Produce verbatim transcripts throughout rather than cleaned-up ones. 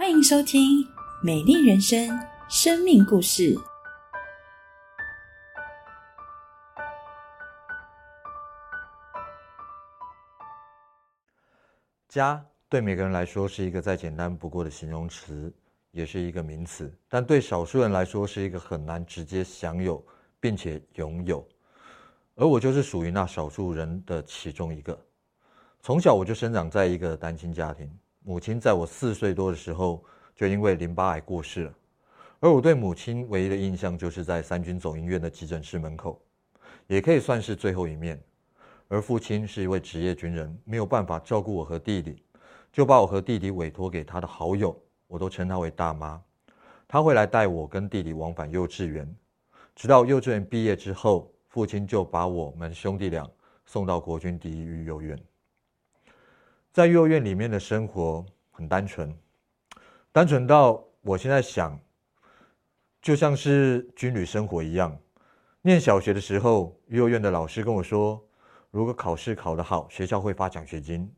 欢迎收听美丽人生生命故事。家对每个人来说是一个再简单不过的形容词，也是一个名词，但对少数人来说是一个很难直接享有并且拥有，而我就是属于那少数人的其中一个。从小我就生长在一个单亲家庭，母亲在我四岁多的时候就因为淋巴癌过世了，而我对母亲唯一的印象就是在三军总医院的急诊室门口，也可以算是最后一面。而父亲是一位职业军人，没有办法照顾我和弟弟，就把我和弟弟委托给他的好友，我都称他为大妈。他会来带我跟弟弟往返幼稚园，直到幼稚园毕业之后，父亲就把我们兄弟俩送到国军第一育幼院。在育幼院里面的生活很单纯，单纯到我现在想就像是军旅生活一样。念小学的时候，育幼院的老师跟我说，如果考试考得好，学校会发奖学金，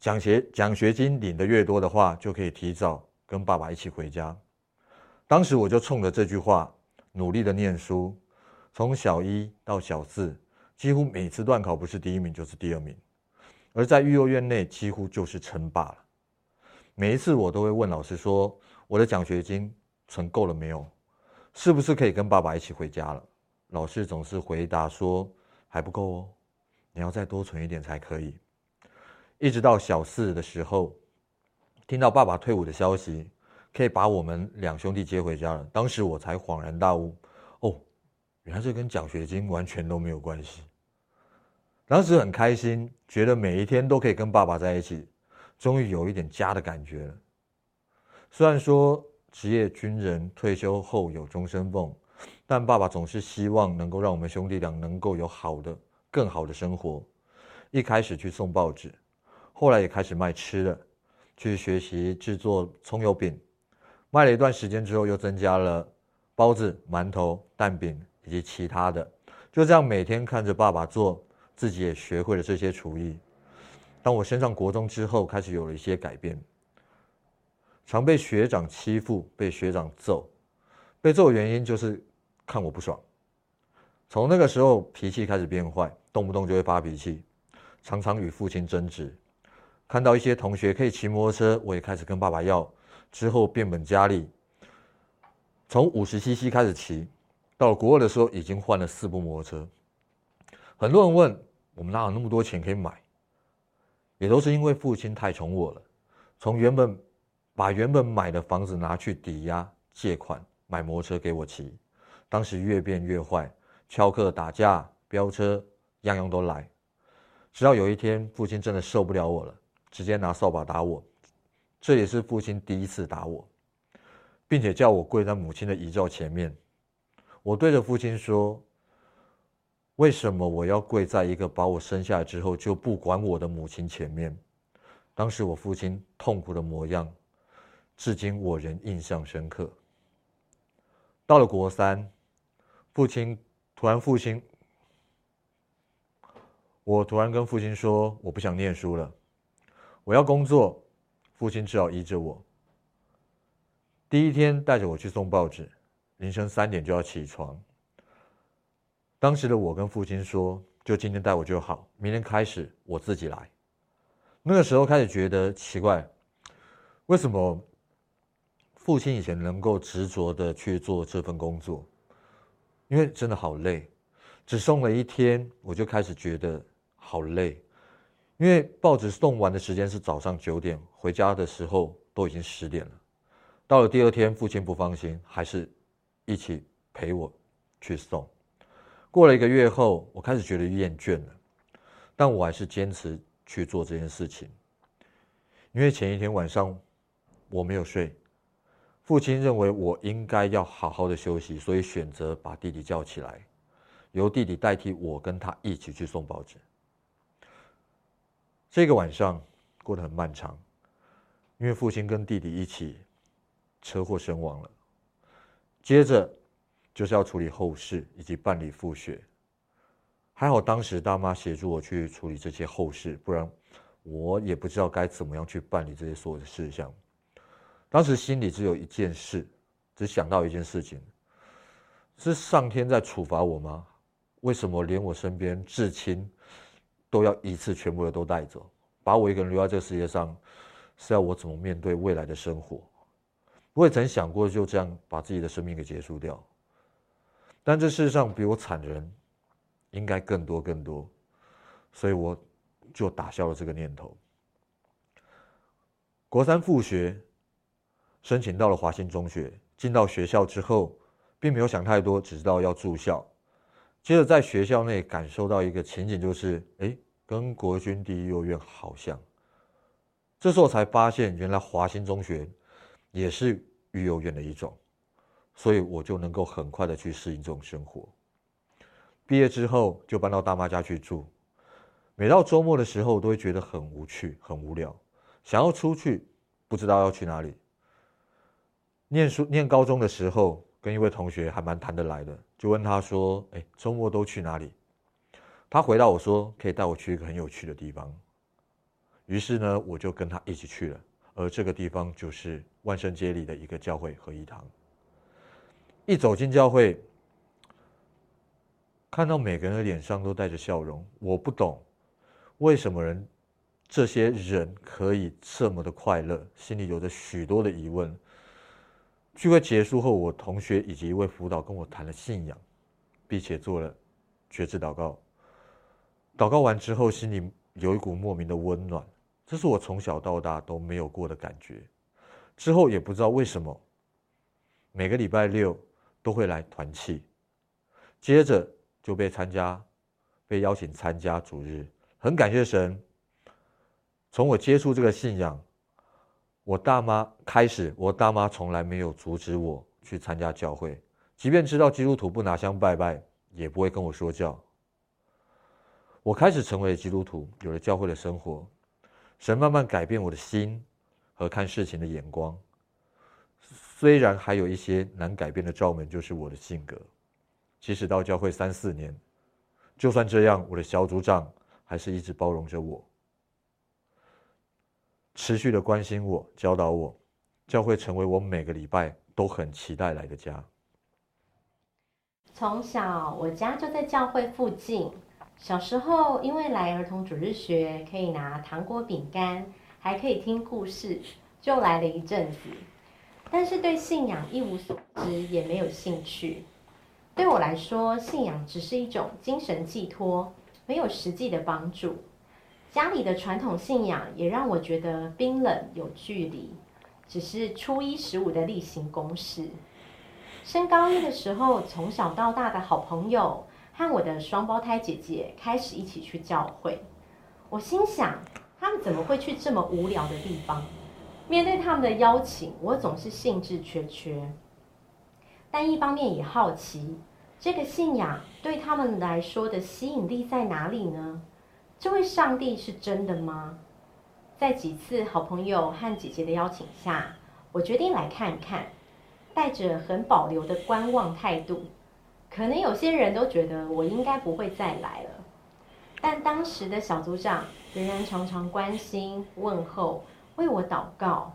奖学奖学金领得越多的话，就可以提早跟爸爸一起回家。当时我就冲着这句话努力的念书，从小一到小四几乎每次段考不是第一名就是第二名，而在育幼院内几乎就是称霸了。每一次我都会问老师说，我的奖学金存够了没有，是不是可以跟爸爸一起回家了？老师总是回答说，还不够哦，你要再多存一点才可以。一直到小四的时候，听到爸爸退伍的消息，可以把我们两兄弟接回家了，当时我才恍然大悟，哦，原来这跟奖学金完全都没有关系。当时很开心，觉得每一天都可以跟爸爸在一起，终于有一点家的感觉了。虽然说职业军人退休后有终身俸，但爸爸总是希望能够让我们兄弟俩能够有好的、更好的生活。一开始去送报纸，后来也开始卖吃的，去学习制作葱油饼，卖了一段时间之后又增加了包子、馒头、蛋饼以及其他的。就这样每天看着爸爸做，自己也学会了这些厨艺。当我升上国中之后，开始有了一些改变，常被学长欺负，被学长揍，被揍的原因就是看我不爽。从那个时候脾气开始变坏，动不动就会发脾气，常常与父亲争执。看到一些同学可以骑摩托车，我也开始跟爸爸要，之后变本加厉，从 五十 C C 开始骑，到了国二的时候已经换了四部摩托车。很多人问我们哪有那么多钱可以买，也都是因为父亲太宠我了，从原本把原本买的房子拿去抵押借款买摩托车给我骑。当时越变越坏，翘课、打架、飙车，样样都来。直到有一天父亲真的受不了我了，直接拿扫把打我，这也是父亲第一次打我，并且叫我跪在母亲的遗照前面。我对着父亲说，为什么我要跪在一个把我生下来之后就不管我的母亲前面？当时我父亲痛苦的模样，至今我仍印象深刻。到了国三，父亲突然父亲，我突然跟父亲说，我不想念书了，我要工作。父亲只好依着我。第一天带着我去送报纸，凌晨三点就要起床。当时的我跟父亲说，就今天带我就好，明天开始我自己来。那个时候开始觉得奇怪，为什么父亲以前能够执着的去做这份工作，因为真的好累。只送了一天我就开始觉得好累，因为报纸送完的时间是早上九点，回家的时候都已经十点了。到了第二天，父亲不放心，还是一起陪我去送。过了一个月后，我开始觉得厌倦了，但我还是坚持去做这件事情。因为前一天晚上我没有睡，父亲认为我应该要好好的休息，所以选择把弟弟叫起来，由弟弟代替我跟他一起去送报纸。这个晚上过得很漫长，因为父亲跟弟弟一起车祸身亡了，接着就是要处理后事以及办理复学。还好当时大妈协助我去处理这些后事，不然我也不知道该怎么样去办理这些所有的事项。当时心里只有一件事，只想到一件事情，是上天在处罚我吗？为什么连我身边至亲都要一次全部的都带走，把我一个人留在这个世界上，是要我怎么面对未来的生活？我也曾想过就这样把自己的生命给结束掉，但这世上比我惨的人应该更多更多，所以我就打消了这个念头。国三复学，申请到了华信中学。进到学校之后并没有想太多，只知道要住校。接着在学校内感受到一个情景，就是诶，跟国军第一幼儿园好像。这时候才发现原来华新中学也是育幼院的一种，所以我就能够很快的去适应这种生活。毕业之后就搬到大妈家去住，每到周末的时候都会觉得很无趣很无聊，想要出去不知道要去哪里。念书念高中的时候跟一位同学还蛮谈得来的，就问他说诶，周末都去哪里？他回答我说可以带我去一个很有趣的地方。于是呢我就跟他一起去了，而这个地方就是万圣街里的一个教会合一堂。一走进教会，看到每个人的脸上都带着笑容，我不懂为什么人这些人可以这么的快乐，心里有着许多的疑问。聚会结束后，我同学以及一位辅导跟我谈了信仰，并且做了觉知祷告。祷告完之后，心里有一股莫名的温暖，这是我从小到大都没有过的感觉。之后也不知道为什么，每个礼拜六都会来团契，接着就被参加，被邀请参加主日。很感谢神，从我接触这个信仰，我大妈开始，我大妈从来没有阻止我去参加教会，即便知道基督徒不拿香拜拜，也不会跟我说教。我开始成为基督徒，有了教会的生活，神慢慢改变我的心和看事情的眼光。虽然还有一些难改变的罩门，就是我的性格。即使到教会三四年，就算这样，我的小组长还是一直包容着我，持续的关心我，教导我。教会成为我每个礼拜都很期待来的家。从小我家就在教会附近，小时候因为来儿童主日学，可以拿糖果饼干，还可以听故事，就来了一阵子。但是对信仰一无所知，也没有兴趣。对我来说，信仰只是一种精神寄托，没有实际的帮助。家里的传统信仰也让我觉得冰冷有距离，只是初一十五的例行公事。升高一的时候，从小到大的好朋友和我的双胞胎姐姐开始一起去教会。我心想，他们怎么会去这么无聊的地方？面对他们的邀请，我总是兴致缺缺。但一方面也好奇，这个信仰对他们来说的吸引力在哪里呢？这位上帝是真的吗？在几次好朋友和姐姐的邀请下，我决定来看看，带着很保留的观望态度。可能有些人都觉得我应该不会再来了，但当时的小组长仍然常常关心问候，为我祷告。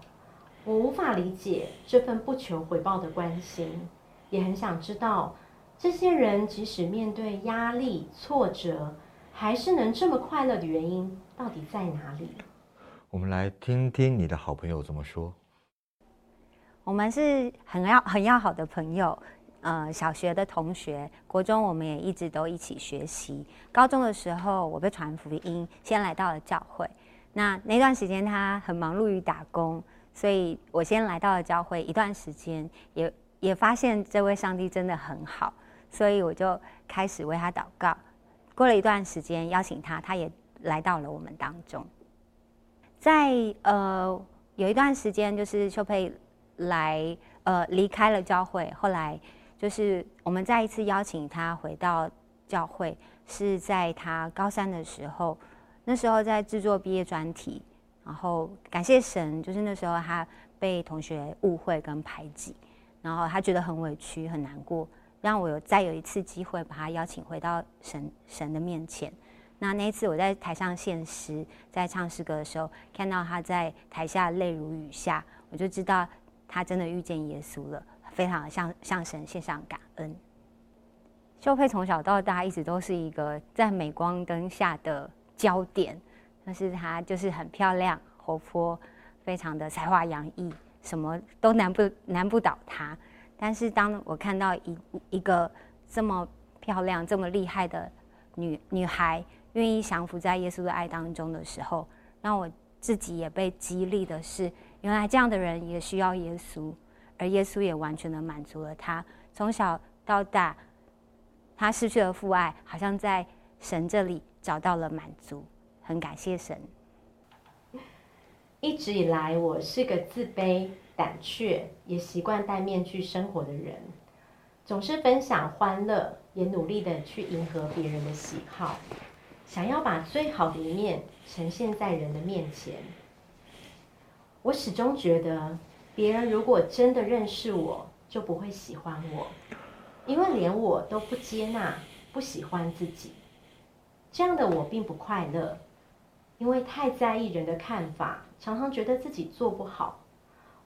我无法理解这份不求回报的关心，也很想知道这些人即使面对压力挫折还是能这么快乐的原因到底在哪里。我们来听听你的好朋友怎么说。我们是很要很要好的朋友，呃，小学的同学，国中我们也一直都一起学习。高中的时候，我被传福音，先来到了教会。那那段时间他很忙碌于打工，所以我先来到了教会一段时间，也也发现这位上帝真的很好，所以我就开始为他祷告。过了一段时间，邀请他，他也来到了我们当中。在呃有一段时间，就是秀佩来呃离开了教会，后来。就是我们再一次邀请他回到教会，是在他高三的时候，那时候在制作毕业专题，然后感谢神，就是那时候他被同学误会跟排挤，然后他觉得很委屈很难过，让我有再有一次机会把他邀请回到神神的面前。那那一次我在台上献诗，在唱诗歌的时候，看到他在台下泪如雨下，我就知道他真的遇见耶稣了，非常向向神献上感恩。秀佩从小到大一直都是一个在镁光灯下的焦点，但是她就是很漂亮、活泼，非常的才华洋溢，什么都难不难不倒她。但是当我看到一一个这么漂亮、这么厉害的女女孩，愿意降服在耶稣的爱当中的时候，让我自己也被激励的是，原来这样的人也需要耶稣，而耶稣也完全的满足了她。从小到大，她失去了父爱，好像在神这里找到了满足，很感谢神。一直以来，我是个自卑、胆怯，也习惯戴面具生活的人，总是分享欢乐，也努力的去迎合别人的喜好，想要把最好的一面呈现在人的面前。我始终觉得，别人如果真的认识我，就不会喜欢我，因为连我都不接纳、不喜欢自己。这样的我并不快乐，因为太在意人的看法，常常觉得自己做不好，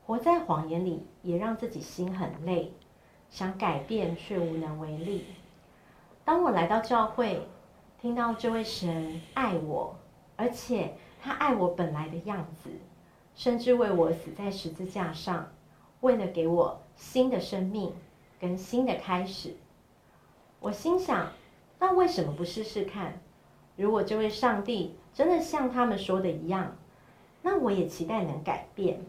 活在谎言里，也让自己心很累，想改变却无能为力。当我来到教会，听到这位神爱我，而且他爱我本来的样子，甚至为我死在十字架上，为了给我新的生命跟新的开始。我心想，那为什么不试试看？如果这位上帝真的像他们说的一样，那我也期待能改变。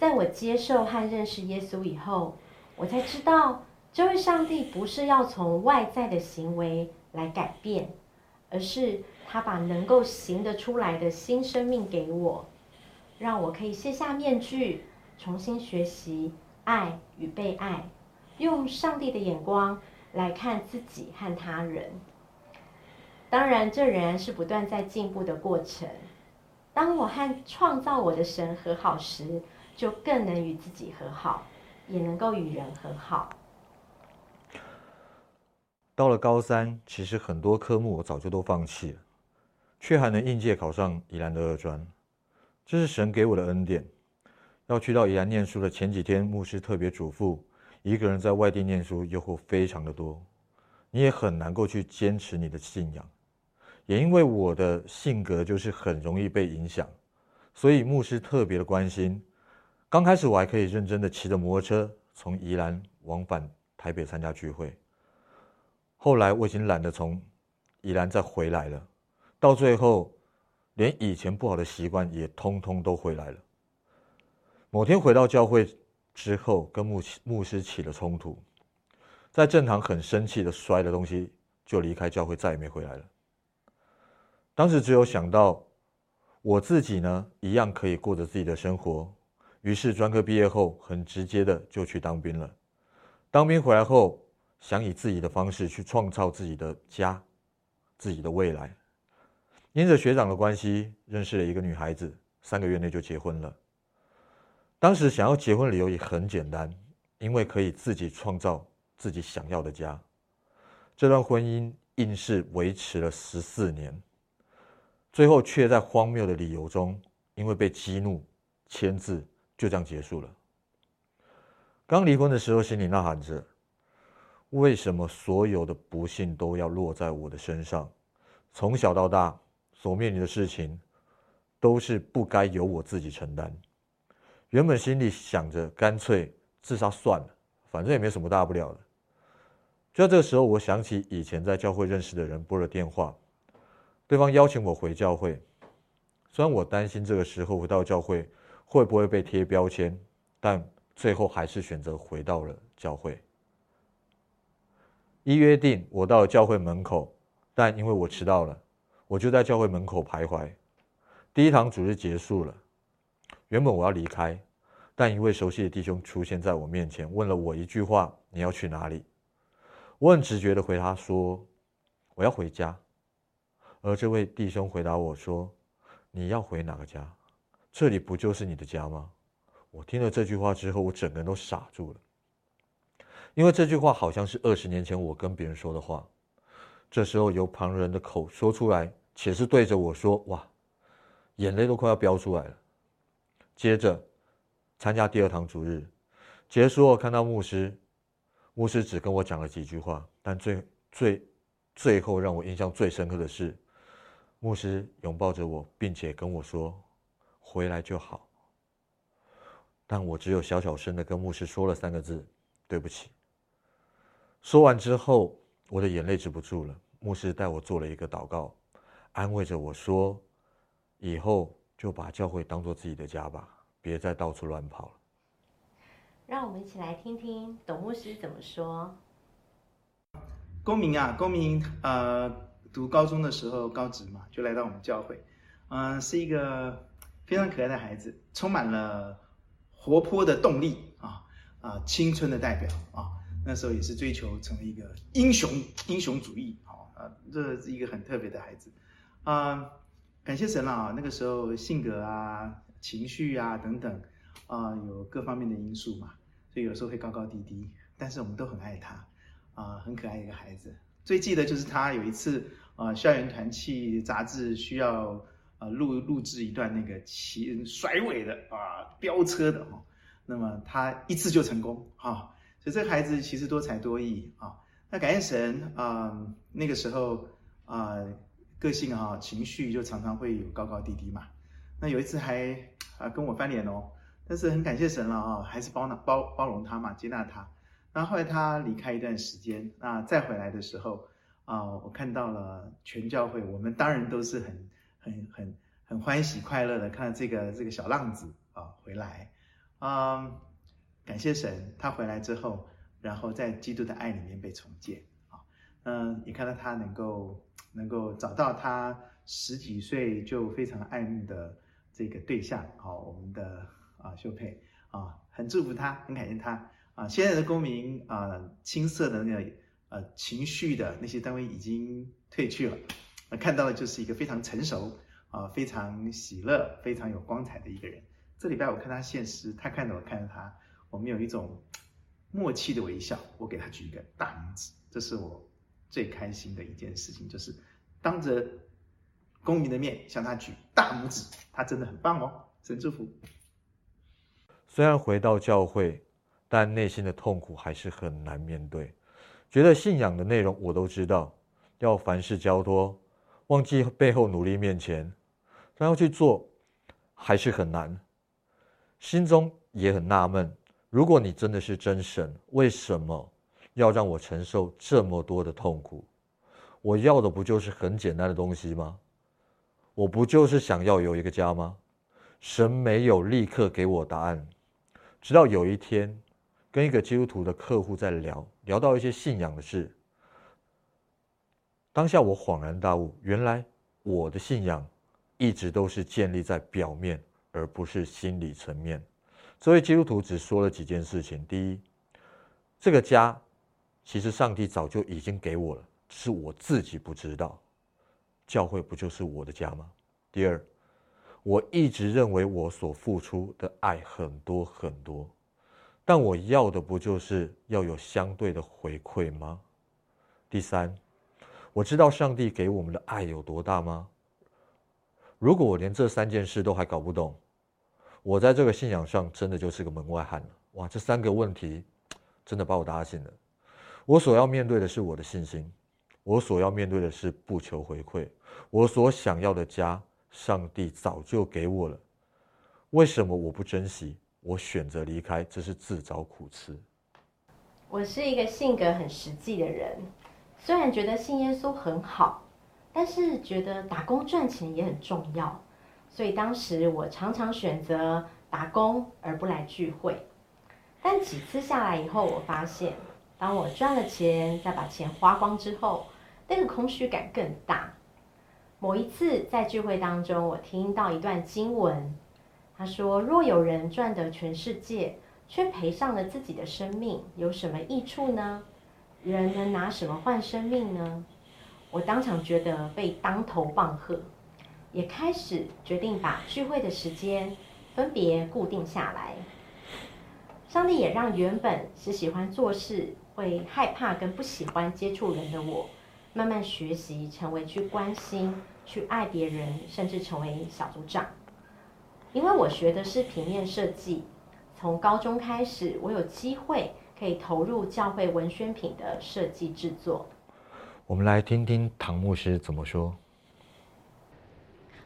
在我接受和认识耶稣以后，我才知道，这位上帝不是要从外在的行为来改变，而是他把能够行得出来的新生命给我，让我可以卸下面具，重新学习爱与被爱，用上帝的眼光来看自己和他人。当然，这仍然是不断在进步的过程。当我和创造我的神和好时，就更能与自己和好，也能够与人和好。到了高三，其实很多科目我早就都放弃了，却还能应届考上宜兰的二专，这是神给我的恩典。要去到宜兰念书的前几天，牧师特别嘱咐，一个人在外地念书诱惑非常的多，你也很难够去坚持你的信仰。也因为我的性格就是很容易被影响，所以牧师特别的关心。刚开始我还可以认真的骑着摩托车从宜兰往返台北参加聚会，后来我已经懒得从宜兰再回来了，到最后连以前不好的习惯也通通都回来了。某天回到教会之后，跟牧牧师起了冲突，在正堂很生气的摔了东西就离开教会，再也没回来了。当时只有想到我自己呢，一样可以过着自己的生活，于是专科毕业后很直接的就去当兵了。当兵回来后，想以自己的方式去创造自己的家，自己的未来。因着学长的关系，认识了一个女孩子，三个月内就结婚了。当时想要结婚的理由也很简单，因为可以自己创造自己想要的家。这段婚姻硬是维持了十四年，最后却在荒谬的理由中，因为被激怒签字，就这样结束了。刚离婚的时候，心里呐喊着，为什么所有的不幸都要落在我的身上？从小到大所面临的事情都是不该由我自己承担。原本心里想着干脆自杀算了，反正也没什么大不了的。就在这个时候，我想起以前在教会认识的人拨了电话，对方邀请我回教会。虽然我担心这个时候回到教会会不会被贴标签，但最后还是选择回到了教会。一约定，我到了教会门口，但因为我迟到了，我就在教会门口徘徊。第一堂主日结束了，原本我要离开，但一位熟悉的弟兄出现在我面前，问了我一句话：“你要去哪里？”我很直觉的回答说：“我要回家。”而这位弟兄回答我说：“你要回哪个家？这里不就是你的家吗？”我听了这句话之后，我整个人都傻住了。因为这句话好像是二十年前我跟别人说的话，这时候由旁人的口说出来，且是对着我说，哇，眼泪都快要飙出来了。接着参加第二堂主日，结束后看到牧师，牧师只跟我讲了几句话，但最最最后让我印象最深刻的是，牧师拥抱着我，并且跟我说：“回来就好。”但我只有小小声的跟牧师说了三个字：“对不起。”说完之后，我的眼泪止不住了。牧师带我做了一个祷告，安慰着我说：“以后就把教会当作自己的家吧，别再到处乱跑了。”让我们一起来听听董牧师怎么说。公民啊，公民，呃，读高中的时候，高职嘛，就来到我们教会，嗯、呃，是一个非常可爱的孩子，充满了活泼的动力啊啊、呃，青春的代表啊。那时候也是追求成为一个英雄，英雄主义啊，这是一个很特别的孩子啊、呃。感谢神了啊，那个时候性格啊、情绪啊等等啊、呃，有各方面的因素嘛，所以有时候会高高低低，但是我们都很爱他啊、呃，很可爱的一个孩子。最记得就是他有一次啊、呃，校园团契杂志需要呃录录制一段那个骑甩尾的啊、呃、飙车的哦，那么他一次就成功哈。哦，所以这个孩子其实多才多艺啊，那感谢神啊、呃，那个时候啊、呃，个性啊情绪就常常会有高高低低嘛。那有一次还啊、呃、跟我翻脸哦，但是很感谢神了啊，还是包包包容他嘛，接纳他。然后后来他离开一段时间，那再回来的时候啊、呃，我看到了全教会，我们当然都是很很很很欢喜快乐的，看到这个这个小浪子啊、呃、回来啊。嗯，感谢神，他回来之后，然后在基督的爱里面被重建啊。嗯，也看到他能够能够找到他十几岁就非常爱慕的这个对象啊，我们的啊秀佩啊，很祝福他，很感谢他啊。现在的公民啊，青涩的那个呃情绪的那些单位已经退去了，看到的就是一个非常成熟啊，非常喜乐，非常有光彩的一个人。这礼拜我看他现实，他看着我看着他。我们有一种默契的微笑，我给他举一个大拇指，这是我最开心的一件事情，就是当着公民的面向他举大拇指，他真的很棒哦，神祝福。虽然回到教会，但内心的痛苦还是很难面对，觉得信仰的内容我都知道，要凡事交托，忘记背后努力面前，但要去做还是很难，心中也很纳闷。如果你真的是真神，为什么要让我承受这么多的痛苦？我要的不就是很简单的东西吗？我不就是想要有一个家吗？神没有立刻给我答案，直到有一天，跟一个基督徒的客户在聊，聊到一些信仰的事。当下我恍然大悟，原来我的信仰一直都是建立在表面，而不是心理层面。这位基督徒只说了几件事情。第一，这个家其实上帝早就已经给我了，是我自己不知道。教会不就是我的家吗？第二，我一直认为我所付出的爱很多很多，但我要的不就是要有相对的回馈吗？第三，我知道上帝给我们的爱有多大吗？如果我连这三件事都还搞不懂，我在这个信仰上真的就是个门外汉了。哇，这三个问题真的把我打醒了。我所要面对的是我的信心，我所要面对的是不求回馈，我所想要的家，上帝早就给我了。为什么我不珍惜？我选择离开，这是自找苦吃。我是一个性格很实际的人，虽然觉得信耶稣很好，但是觉得打工赚钱也很重要。所以当时我常常选择打工而不来聚会，但几次下来以后，我发现当我赚了钱再把钱花光之后，那个空虚感更大。某一次在聚会当中，我听到一段经文，他说：若有人赚得全世界，却赔上了自己的生命，有什么益处呢？人能拿什么换生命呢？我当场觉得被当头棒喝，也开始决定把聚会的时间分别固定下来。上帝也让原本只喜欢做事、会害怕跟不喜欢接触人的我，慢慢学习成为去关心、去爱别人，甚至成为小组长。因为我学的是平面设计，从高中开始，我有机会可以投入教会文宣品的设计制作。我们来听听唐牧师怎么说。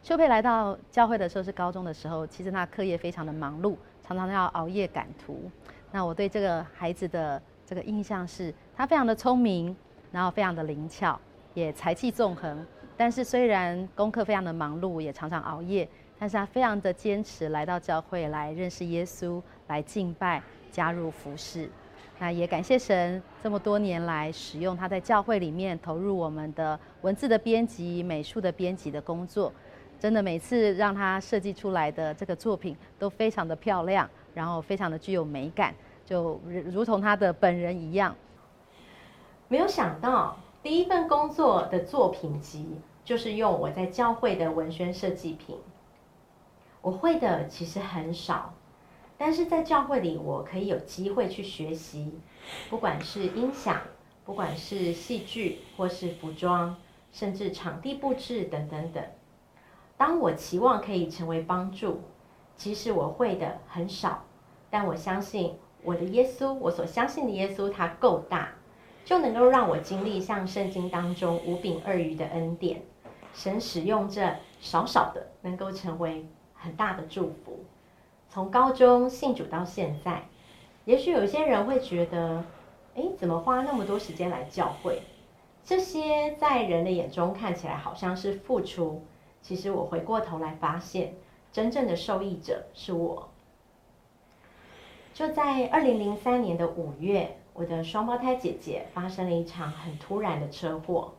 秀佩来到教会的时候是高中的时候，其实他课业非常的忙碌，常常要熬夜赶图。那我对这个孩子的这个印象是，他非常的聪明，然后非常的灵巧，也才气纵横。但是虽然功课非常的忙碌，也常常熬夜，但是他非常的坚持来到教会来认识耶稣，来敬拜，加入服侍。那也感谢神，这么多年来使用他在教会里面投入我们的文字的编辑、美术的编辑的工作。真的每次让他设计出来的这个作品都非常的漂亮，然后非常的具有美感，就如同他的本人一样。没有想到第一份工作的作品集就是用我在教会的文宣设计品。我会的其实很少，但是在教会里我可以有机会去学习，不管是音响，不管是戏剧或是服装，甚至场地布置等等等。当我期望可以成为帮助，其实我会的很少，但我相信我的耶稣，我所相信的耶稣，他够大，就能够让我经历像圣经当中五饼二鱼的恩典。神使用这少少的，能够成为很大的祝福。从高中信主到现在，也许有些人会觉得，哎，怎么花那么多时间来教会？这些在人的眼中看起来好像是付出。其实我回过头来发现，真正的受益者是我。就在二零零三年的五月，我的双胞胎姐姐发生了一场很突然的车祸，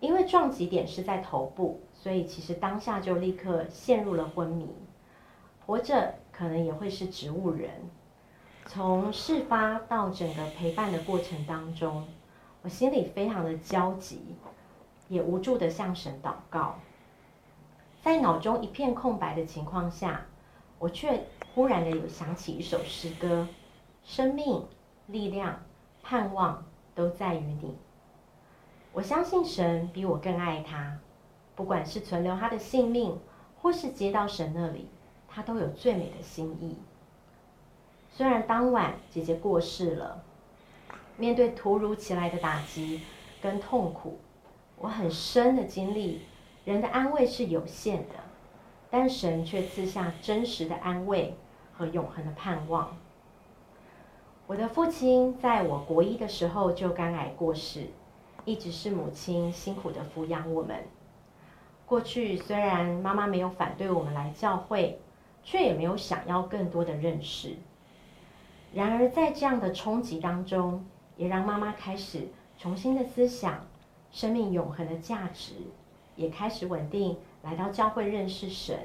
因为撞击点是在头部，所以其实当下就立刻陷入了昏迷。活着可能也会是植物人。从事发到整个陪伴的过程当中，我心里非常的焦急，也无助的向神祷告。在脑中一片空白的情况下，我却忽然的有想起一首诗歌：生命、力量、盼望都在于你。我相信神比我更爱他，不管是存留他的性命，或是接到神那里，他都有最美的心意。虽然当晚姐姐过世了，面对突如其来的打击跟痛苦，我很深的经历，人的安慰是有限的，但神却赐下真实的安慰和永恒的盼望。我的父亲在我国一的时候就肝癌过世，一直是母亲辛苦的抚养我们。过去虽然妈妈没有反对我们来教会，却也没有想要更多的认识。然而在这样的冲击当中，也让妈妈开始重新的思想生命永恒的价值，也开始稳定来到教会认识神。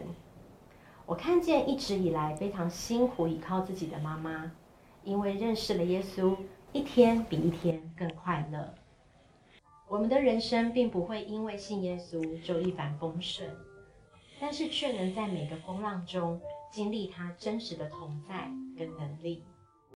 我看见一直以来非常辛苦倚靠自己的妈妈，因为认识了耶稣，一天比一天更快乐。我们的人生并不会因为信耶稣就一帆风顺，但是却能在每个风浪中经历他真实的同在跟能力。